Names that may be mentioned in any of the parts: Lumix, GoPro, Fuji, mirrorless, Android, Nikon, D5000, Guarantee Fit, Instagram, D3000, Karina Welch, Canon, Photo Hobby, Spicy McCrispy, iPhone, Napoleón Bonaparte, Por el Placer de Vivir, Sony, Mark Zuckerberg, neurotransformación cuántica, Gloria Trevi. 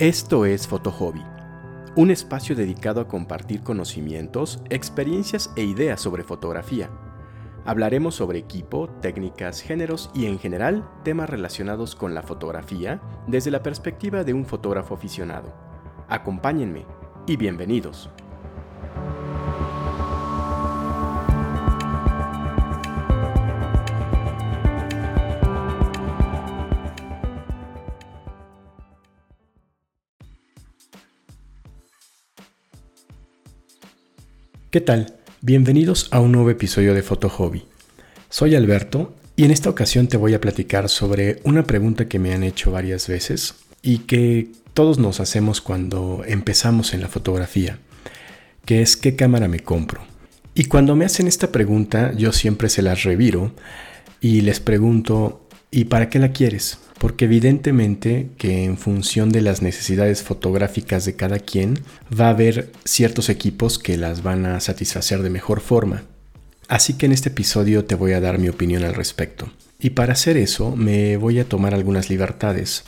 Esto es Photo Hobby, un espacio dedicado a compartir conocimientos, experiencias e ideas sobre fotografía. Hablaremos sobre equipo, técnicas, géneros y en general temas relacionados con la fotografía desde la perspectiva de un fotógrafo aficionado. Acompáñenme y bienvenidos. ¿Qué tal? Bienvenidos a un nuevo episodio de Photo Hobby. Soy Alberto y en esta ocasión te voy a platicar sobre una pregunta que me han hecho varias veces y que todos nos hacemos cuando empezamos en la fotografía, que es ¿qué cámara me compro? Y cuando me hacen esta pregunta yo siempre se las reviro y les pregunto ¿y para qué la quieres? Porque evidentemente que en función de las necesidades fotográficas de cada quien va a haber ciertos equipos que las van a satisfacer de mejor forma. Así que en este episodio te voy a dar mi opinión al respecto. Y para hacer eso me voy a tomar algunas libertades.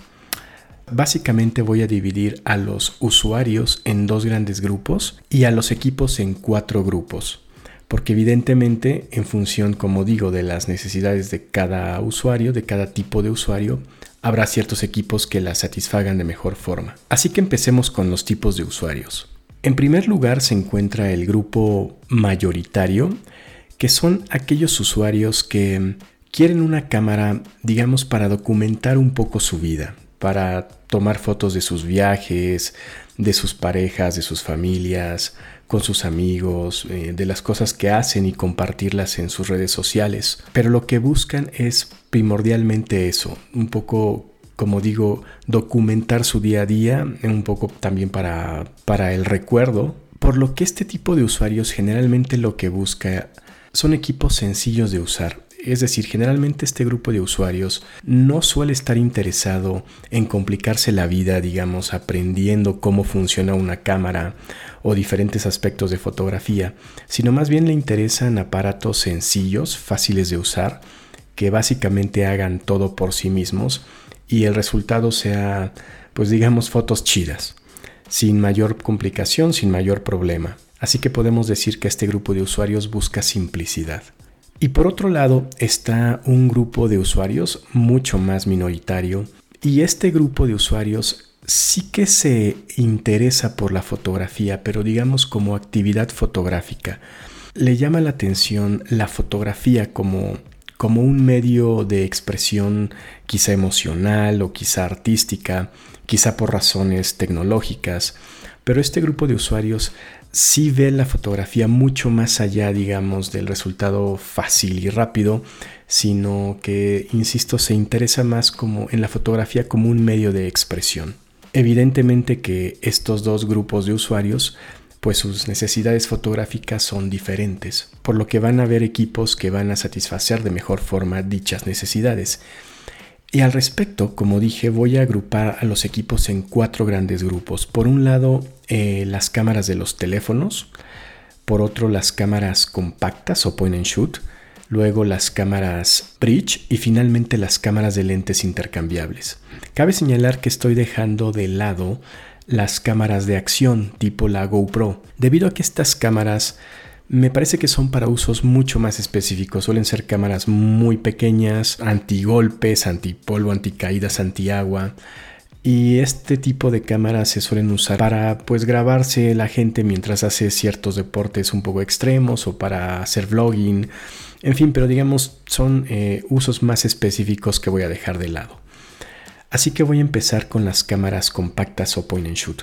Básicamente voy a dividir a los usuarios en dos grandes grupos y a los equipos en cuatro grupos. Porque evidentemente en función, como digo, de las necesidades de cada usuario, de cada tipo de usuario, habrá ciertos equipos que las satisfagan de mejor forma. Así que empecemos con los tipos de usuarios. En primer lugar se encuentra el grupo mayoritario, que son aquellos usuarios que quieren una cámara, digamos, para documentar un poco su vida, para tomar fotos de sus viajes, de sus parejas, de sus familias, con sus amigos, de las cosas que hacen y compartirlas en sus redes sociales. Pero lo que buscan es primordialmente eso, un poco, como digo, documentar su día a día, un poco también para el recuerdo. Por lo que este tipo de usuarios generalmente lo que busca son equipos sencillos de usar. Es decir, generalmente este grupo de usuarios no suele estar interesado en complicarse la vida, digamos, aprendiendo cómo funciona una cámara o diferentes aspectos de fotografía, sino más bien le interesan aparatos sencillos, fáciles de usar, que básicamente hagan todo por sí mismos y el resultado sea, pues digamos, fotos chidas, sin mayor complicación, sin mayor problema. Así que podemos decir que este grupo de usuarios busca simplicidad. Y por otro lado está un grupo de usuarios mucho más minoritario y este grupo de usuarios sí que se interesa por la fotografía, pero digamos como actividad fotográfica. Le llama la atención la fotografía como un medio de expresión quizá emocional o quizá artística, quizá por razones tecnológicas, pero este grupo de usuarios sí ve la fotografía mucho más allá, digamos, del resultado fácil y rápido, sino que, insisto, se interesa más como en la fotografía como un medio de expresión. Evidentemente que estos dos grupos de usuarios, pues sus necesidades fotográficas son diferentes, por lo que van a haber equipos que van a satisfacer de mejor forma dichas necesidades. Y al respecto, como dije, voy a agrupar a los equipos en cuatro grandes grupos. Por un lado, las cámaras de los teléfonos. Por otro, las cámaras compactas o point and shoot. Luego, las cámaras bridge. Y finalmente, las cámaras de lentes intercambiables. Cabe señalar que estoy dejando de lado las cámaras de acción tipo la GoPro, debido a que estas cámaras me parece que son para usos mucho más específicos. Suelen ser cámaras muy pequeñas, antigolpes, antipolvo, anticaídas, antiagua. Y este tipo de cámaras se suelen usar para, pues, grabarse la gente mientras hace ciertos deportes un poco extremos o para hacer vlogging. En fin, pero digamos son usos más específicos que voy a dejar de lado. Así que voy a empezar con las cámaras compactas o point and shoot.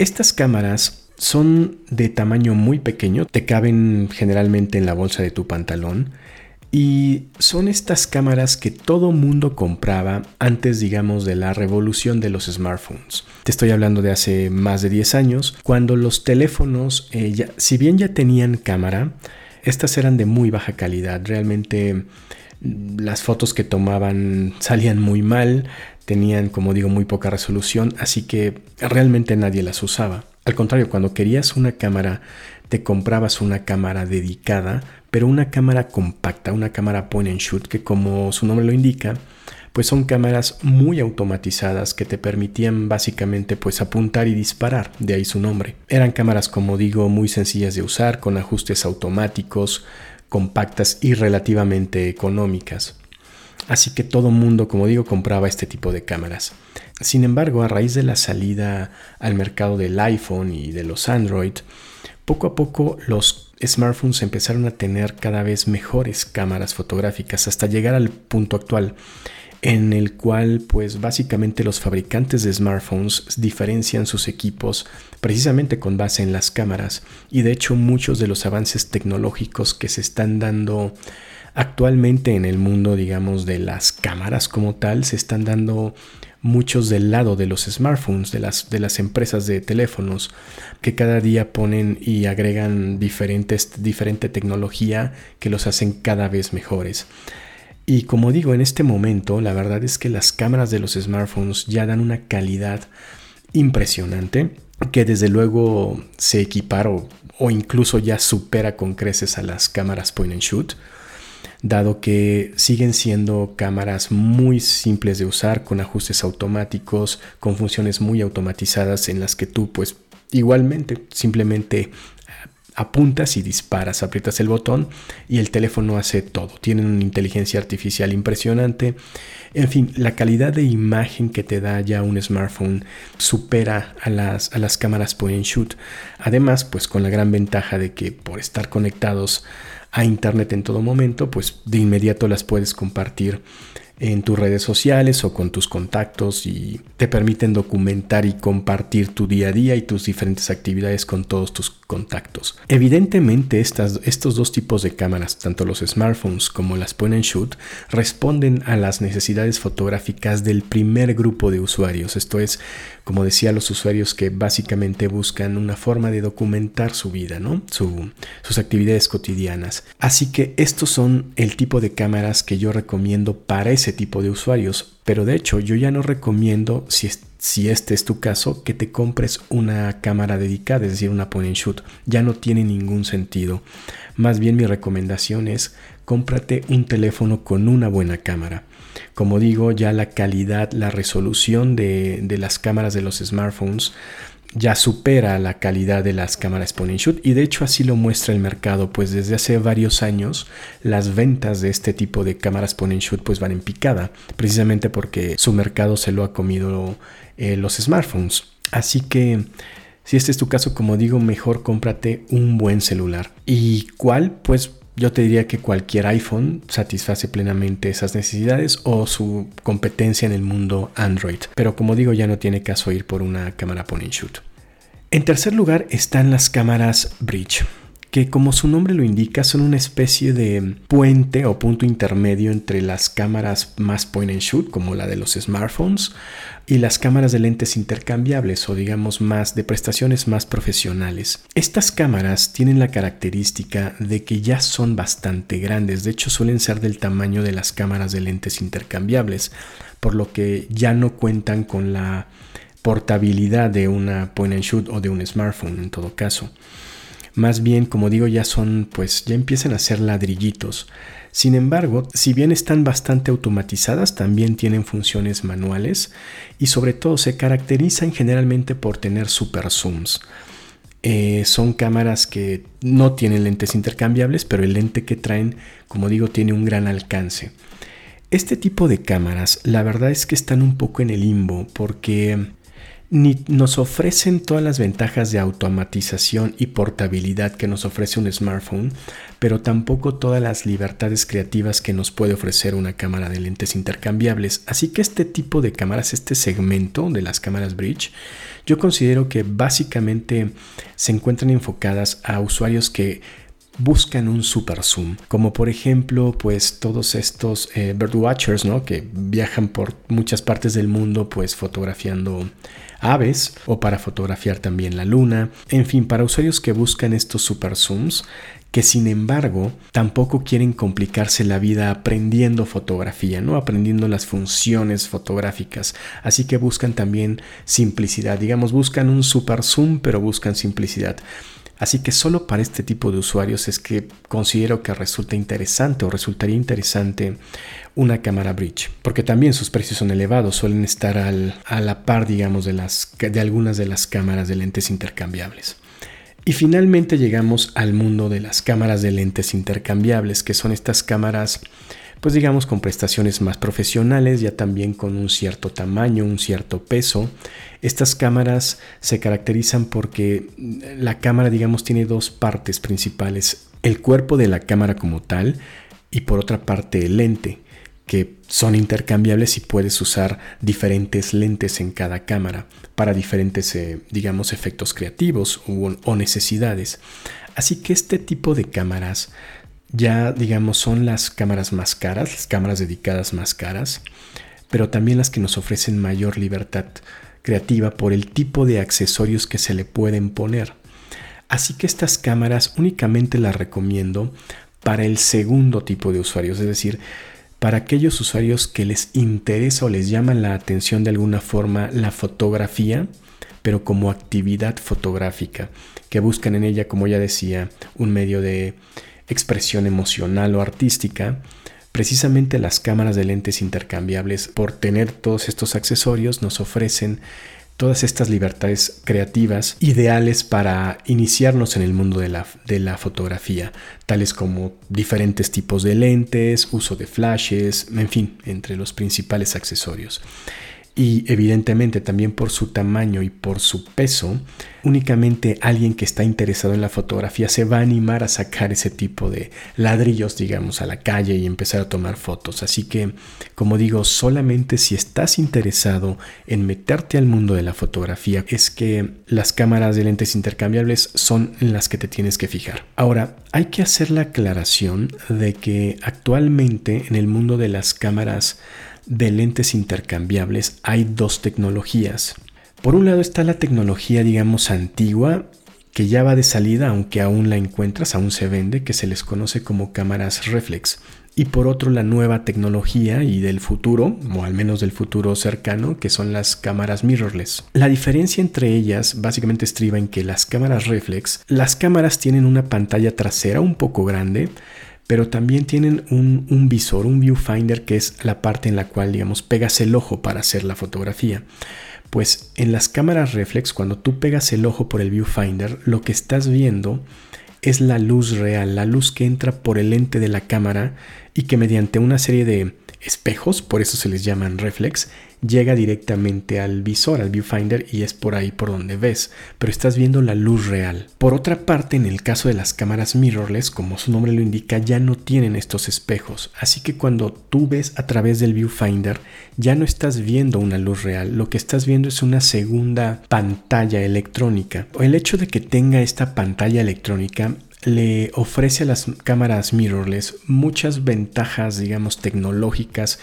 Estas cámaras son de tamaño muy pequeño, te caben generalmente en la bolsa de tu pantalón y son estas cámaras que todo mundo compraba antes, digamos, de la revolución de los smartphones. Te estoy hablando de hace más de 10 años, cuando los teléfonos, si bien ya tenían cámara, estas eran de muy baja calidad. Realmente las fotos que tomaban salían muy mal, tenían, como digo, muy poca resolución, así que realmente nadie las usaba. Al contrario, cuando querías una cámara, te comprabas una cámara dedicada, pero una cámara compacta, una cámara point and shoot que, como su nombre lo indica, pues son cámaras muy automatizadas que te permitían básicamente pues apuntar y disparar, de ahí su nombre. Eran cámaras, como digo, muy sencillas de usar, con ajustes automáticos, compactas y relativamente económicas. Así que todo mundo, como digo, compraba este tipo de cámaras. Sin embargo, a raíz de la salida al mercado del iPhone y de los Android, poco a poco los smartphones empezaron a tener cada vez mejores cámaras fotográficas hasta llegar al punto actual, en el cual pues básicamente los fabricantes de smartphones diferencian sus equipos precisamente con base en las cámaras, y de hecho muchos de los avances tecnológicos que se están dando actualmente en el mundo, digamos, de las cámaras como tal, se están dando muchos del lado de los smartphones, de las empresas de teléfonos, que cada día ponen y agregan diferente tecnología que los hacen cada vez mejores. Y como digo, en este momento la verdad es que las cámaras de los smartphones ya dan una calidad impresionante, que desde luego se equipara o incluso ya supera con creces a las cámaras point and shoot, dado que siguen siendo cámaras muy simples de usar, con ajustes automáticos, con funciones muy automatizadas en las que tú pues igualmente simplemente apuntas y disparas, aprietas el botón y el teléfono hace todo. Tienen una inteligencia artificial impresionante. En fin, la calidad de imagen que te da ya un smartphone supera a las cámaras point and shoot. Además, pues con la gran ventaja de que por estar conectados a internet en todo momento, pues de inmediato las puedes compartir en tus redes sociales o con tus contactos, y te permiten documentar y compartir tu día a día y tus diferentes actividades con todos tus contactos. Evidentemente estos dos tipos de cámaras, tanto los smartphones como las point and shoot, responden a las necesidades fotográficas del primer grupo de usuarios. Esto es, como decía, los usuarios que básicamente buscan una forma de documentar su vida, ¿no? Sus actividades cotidianas. Así que estos son el tipo de cámaras que yo recomiendo para ese tipo de usuarios, pero de hecho yo ya no recomiendo, si este es tu caso, que te compres una cámara dedicada, es decir, una point and shoot. Ya no tiene ningún sentido. Más bien mi recomendación es cómprate un teléfono con una buena cámara. Como digo, ya la calidad, la resolución de las cámaras de los smartphones ya supera la calidad de las cámaras point and shoot, y de hecho así lo muestra el mercado, pues desde hace varios años las ventas de este tipo de cámaras point and shoot pues van en picada, precisamente porque su mercado se lo ha comido los smartphones. Así que si este es tu caso, como digo, mejor cómprate un buen celular. ¿Y cuál? Pues yo te diría que cualquier iPhone satisface plenamente esas necesidades, o su competencia en el mundo Android. Pero como digo, ya no tiene caso ir por una cámara point and shoot. En tercer lugar están las cámaras bridge, que como su nombre lo indica son una especie de puente o punto intermedio entre las cámaras más point and shoot, como la de los smartphones, y las cámaras de lentes intercambiables, o digamos más de prestaciones más profesionales. Estas cámaras tienen la característica de que ya son bastante grandes, de hecho suelen ser del tamaño de las cámaras de lentes intercambiables, por lo que ya no cuentan con la portabilidad de una point and shoot o de un smartphone en todo caso. Más bien, como digo, ya empiezan a ser ladrillitos. Sin embargo, si bien están bastante automatizadas, también tienen funciones manuales, y sobre todo se caracterizan generalmente por tener super zooms. Son cámaras que no tienen lentes intercambiables, pero el lente que traen, como digo, tiene un gran alcance. Este tipo de cámaras, la verdad es que están un poco en el limbo, porque ni nos ofrecen todas las ventajas de automatización y portabilidad que nos ofrece un smartphone, pero tampoco todas las libertades creativas que nos puede ofrecer una cámara de lentes intercambiables. Así que este tipo de cámaras, este segmento de las cámaras bridge, yo considero que básicamente se encuentran enfocadas a usuarios que buscan un super zoom, como por ejemplo pues todos estos birdwatchers, ¿no?, que viajan por muchas partes del mundo pues fotografiando aves, o para fotografiar también la luna. En fin, para usuarios que buscan estos super zooms, que sin embargo tampoco quieren complicarse la vida aprendiendo fotografía, ¿no?, aprendiendo las funciones fotográficas. Así que buscan también simplicidad, digamos, buscan un super zoom pero buscan simplicidad. Así que solo para este tipo de usuarios es que considero que resulta interesante o resultaría interesante una cámara bridge, porque también sus precios son elevados, suelen estar a la par, digamos, de algunas de las cámaras de lentes intercambiables. Y finalmente llegamos al mundo de las cámaras de lentes intercambiables, que son estas cámaras, pues digamos, con prestaciones más profesionales, ya también con un cierto tamaño, un cierto peso. Estas cámaras se caracterizan porque la cámara, digamos, tiene dos partes principales: el cuerpo de la cámara como tal y por otra parte el lente, que son intercambiables y puedes usar diferentes lentes en cada cámara para diferentes, digamos, efectos creativos o necesidades. Así que este tipo de cámaras ya, digamos, son las cámaras más caras, las cámaras dedicadas más caras, pero también las que nos ofrecen mayor libertad creativa por el tipo de accesorios que se le pueden poner. Así que estas cámaras únicamente las recomiendo para el segundo tipo de usuarios, es decir, para aquellos usuarios que les interesa o les llama la atención de alguna forma la fotografía, pero como actividad fotográfica, que buscan en ella, como ya decía, un medio de expresión emocional o artística. Precisamente las cámaras de lentes intercambiables, por tener todos estos accesorios, nos ofrecen todas estas libertades creativas ideales para iniciarnos en el mundo de la fotografía, tales como diferentes tipos de lentes, uso de flashes, en fin, entre los principales accesorios. Y evidentemente también por su tamaño y por su peso, únicamente alguien que está interesado en la fotografía se va a animar a sacar ese tipo de ladrillos, digamos, a la calle y empezar a tomar fotos. Así que, como digo, solamente si estás interesado en meterte al mundo de la fotografía es que las cámaras de lentes intercambiables son en las que te tienes que fijar. Ahora, hay que hacer la aclaración de que actualmente en el mundo de las cámaras de lentes intercambiables hay dos tecnologías. Por un lado está la tecnología, digamos, antigua, que ya va de salida, aunque aún la encuentras, aún se vende, que se les conoce como cámaras reflex. Y por otro, la nueva tecnología y del futuro, o al menos del futuro cercano, que son las cámaras mirrorless. La diferencia entre ellas básicamente estriba en que las cámaras reflex, las cámaras tienen una pantalla trasera un poco grande, pero también tienen un visor, un viewfinder, que es la parte en la cual, digamos, pegas el ojo para hacer la fotografía. Pues en las cámaras reflex, cuando tú pegas el ojo por el viewfinder, lo que estás viendo es la luz real, la luz que entra por el lente de la cámara y que mediante una serie de espejos, por eso se les llaman reflex, llega directamente al visor, al viewfinder, y es por ahí por donde ves, pero estás viendo la luz real. Por otra parte, en el caso de las cámaras mirrorless, como su nombre lo indica, ya no tienen estos espejos, así que cuando tú ves a través del viewfinder ya no estás viendo una luz real, lo que estás viendo es una segunda pantalla electrónica. El hecho de que tenga esta pantalla electrónica le ofrece a las cámaras mirrorless muchas ventajas, digamos, tecnológicas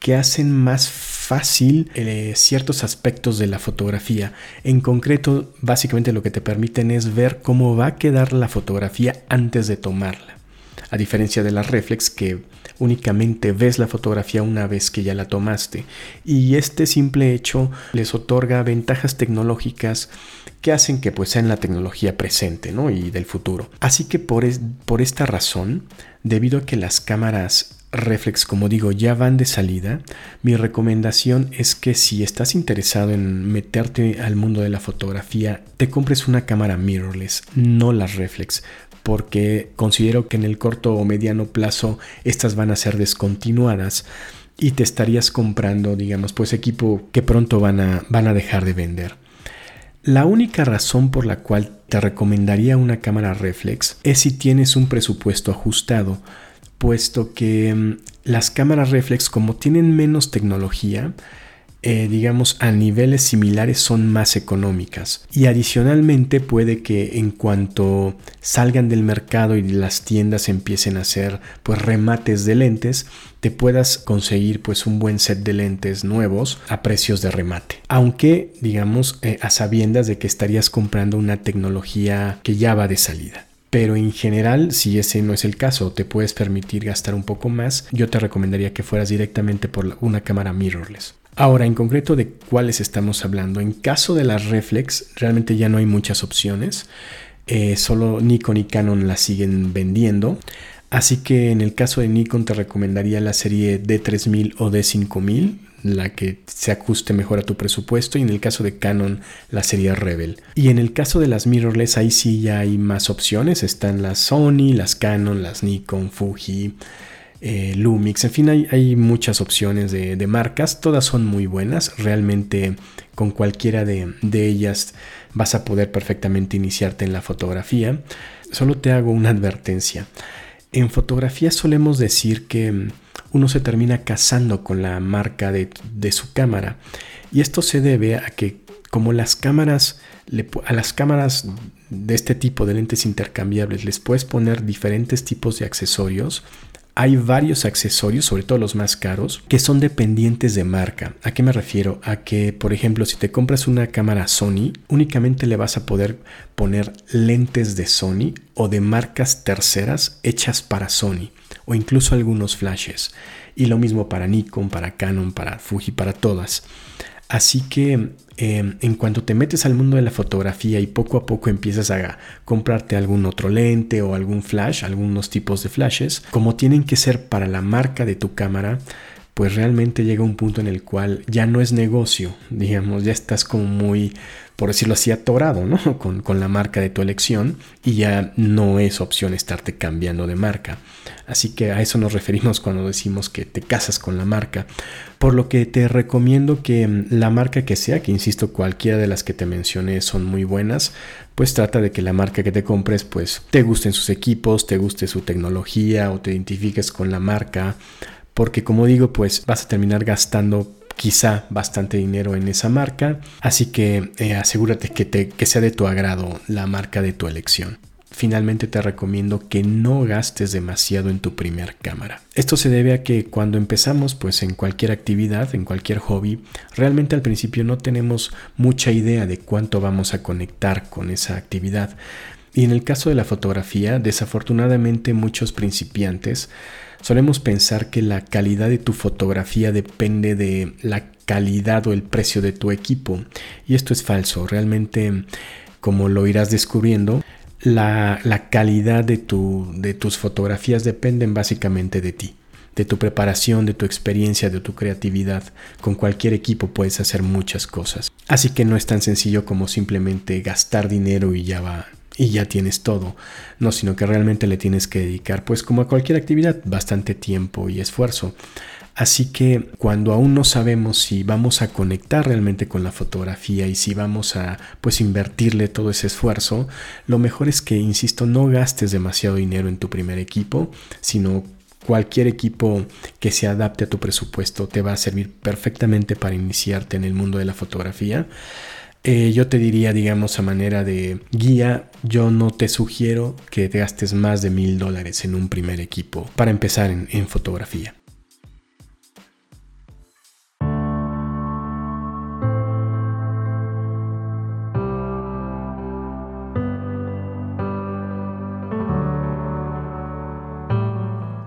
que hacen más fácil ciertos aspectos de la fotografía. En concreto, básicamente lo que te permiten es ver cómo va a quedar la fotografía antes de tomarla, a diferencia de las reflex, que únicamente ves la fotografía una vez que ya la tomaste. Y este simple hecho les otorga ventajas tecnológicas que hacen que, pues, sean la tecnología presente, ¿no?, y del futuro. Así que por esta razón, debido a que las cámaras reflex, como digo, ya van de salida, mi recomendación es que si estás interesado en meterte al mundo de la fotografía, te compres una cámara mirrorless, no las reflex, porque considero que en el corto o mediano plazo estas van a ser descontinuadas y te estarías comprando, digamos, pues, equipo que pronto van a dejar de vender. La única razón por la cual te recomendaría una cámara reflex es si tienes un presupuesto ajustado, puesto que las cámaras reflex, como tienen menos tecnología, digamos, a niveles similares son más económicas, y adicionalmente puede que en cuanto salgan del mercado y las tiendas empiecen a hacer, pues, remates de lentes, te puedas conseguir, pues, un buen set de lentes nuevos a precios de remate, aunque, digamos, a sabiendas de que estarías comprando una tecnología que ya va de salida. Pero en general, si ese no es el caso, te puedes permitir gastar un poco más, yo te recomendaría que fueras directamente por una cámara mirrorless. Ahora, en concreto, ¿de cuáles estamos hablando? En caso de las reflex, realmente ya no hay muchas opciones. Solo Nikon y Canon la siguen vendiendo. Así que en el caso de Nikon te recomendaría la serie D3000 o D5000, la que se ajuste mejor a tu presupuesto, y en el caso de Canon la serie Rebel. Y en el caso de las mirrorless, ahí sí ya hay más opciones. Están las Sony, las Canon, las Nikon, Fuji, Lumix, en fin, hay muchas opciones de marcas. Todas son muy buenas, realmente con cualquiera de ellas vas a poder perfectamente iniciarte en la fotografía. Solo te hago una advertencia. En fotografía solemos decir que uno se termina casando con la marca de su cámara, y esto se debe a que como a las cámaras de este tipo de lentes intercambiables les puedes poner diferentes tipos de accesorios. Hay varios accesorios, sobre todo los más caros, que son dependientes de marca. ¿A qué me refiero? A que, por ejemplo, si te compras una cámara Sony, únicamente le vas a poder poner lentes de Sony o de marcas terceras hechas para Sony, o incluso algunos flashes. Y lo mismo para Nikon, para Canon, para Fuji, para todas. Así que en cuanto te metes al mundo de la fotografía y poco a poco empiezas a comprarte algún otro lente o algún flash, algunos tipos de flashes, como tienen que ser para la marca de tu cámara, pues realmente llega un punto en el cual ya no es negocio, digamos, ya estás como muy, por decirlo así, atorado, ¿no? Con la marca de tu elección, y ya no es opción estarte cambiando de marca. Así que a eso nos referimos cuando decimos que te casas con la marca. Por lo que te recomiendo que la marca que sea, que insisto, cualquiera de las que te mencioné son muy buenas, pues trata de que la marca que te compres, pues te gusten sus equipos, te guste su tecnología o te identifiques con la marca. Porque, como digo, pues vas a terminar gastando quizá bastante dinero en esa marca. Así que asegúrate que sea de tu agrado la marca de tu elección. Finalmente, te recomiendo que no gastes demasiado en tu primer cámara. Esto se debe a que cuando empezamos, pues en cualquier actividad, en cualquier hobby, realmente al principio no tenemos mucha idea de cuánto vamos a conectar con esa actividad. Y en el caso de la fotografía, desafortunadamente muchos principiantes solemos pensar que la calidad de tu fotografía depende de la calidad o el precio de tu equipo, y esto es falso. Realmente, como lo irás descubriendo, la calidad de tus fotografías dependen básicamente de ti, de tu preparación, de tu experiencia, de tu creatividad. Con cualquier equipo puedes hacer muchas cosas, así que no es tan sencillo como simplemente gastar dinero y ya va. Y ya tienes todo, no, sino que realmente le tienes que dedicar, pues como a cualquier actividad, bastante tiempo y esfuerzo. Así que cuando aún no sabemos si vamos a conectar realmente con la fotografía y si vamos a, pues, invertirle todo ese esfuerzo, lo mejor es que, insisto, no gastes demasiado dinero en tu primer equipo, sino cualquier equipo que se adapte a tu presupuesto te va a servir perfectamente para iniciarte en el mundo de la fotografía. Yo te diría, digamos, a manera de guía, yo no te sugiero que te gastes más de $1,000 en un primer equipo para empezar en fotografía.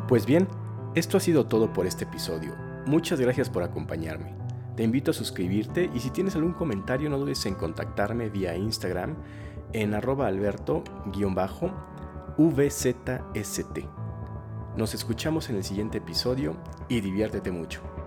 Pues bien, esto ha sido todo por este episodio. Muchas gracias por acompañarme. Te invito a suscribirte, y si tienes algún comentario no dudes en contactarme vía Instagram en @alberto_vzst. Nos escuchamos en el siguiente episodio y diviértete mucho.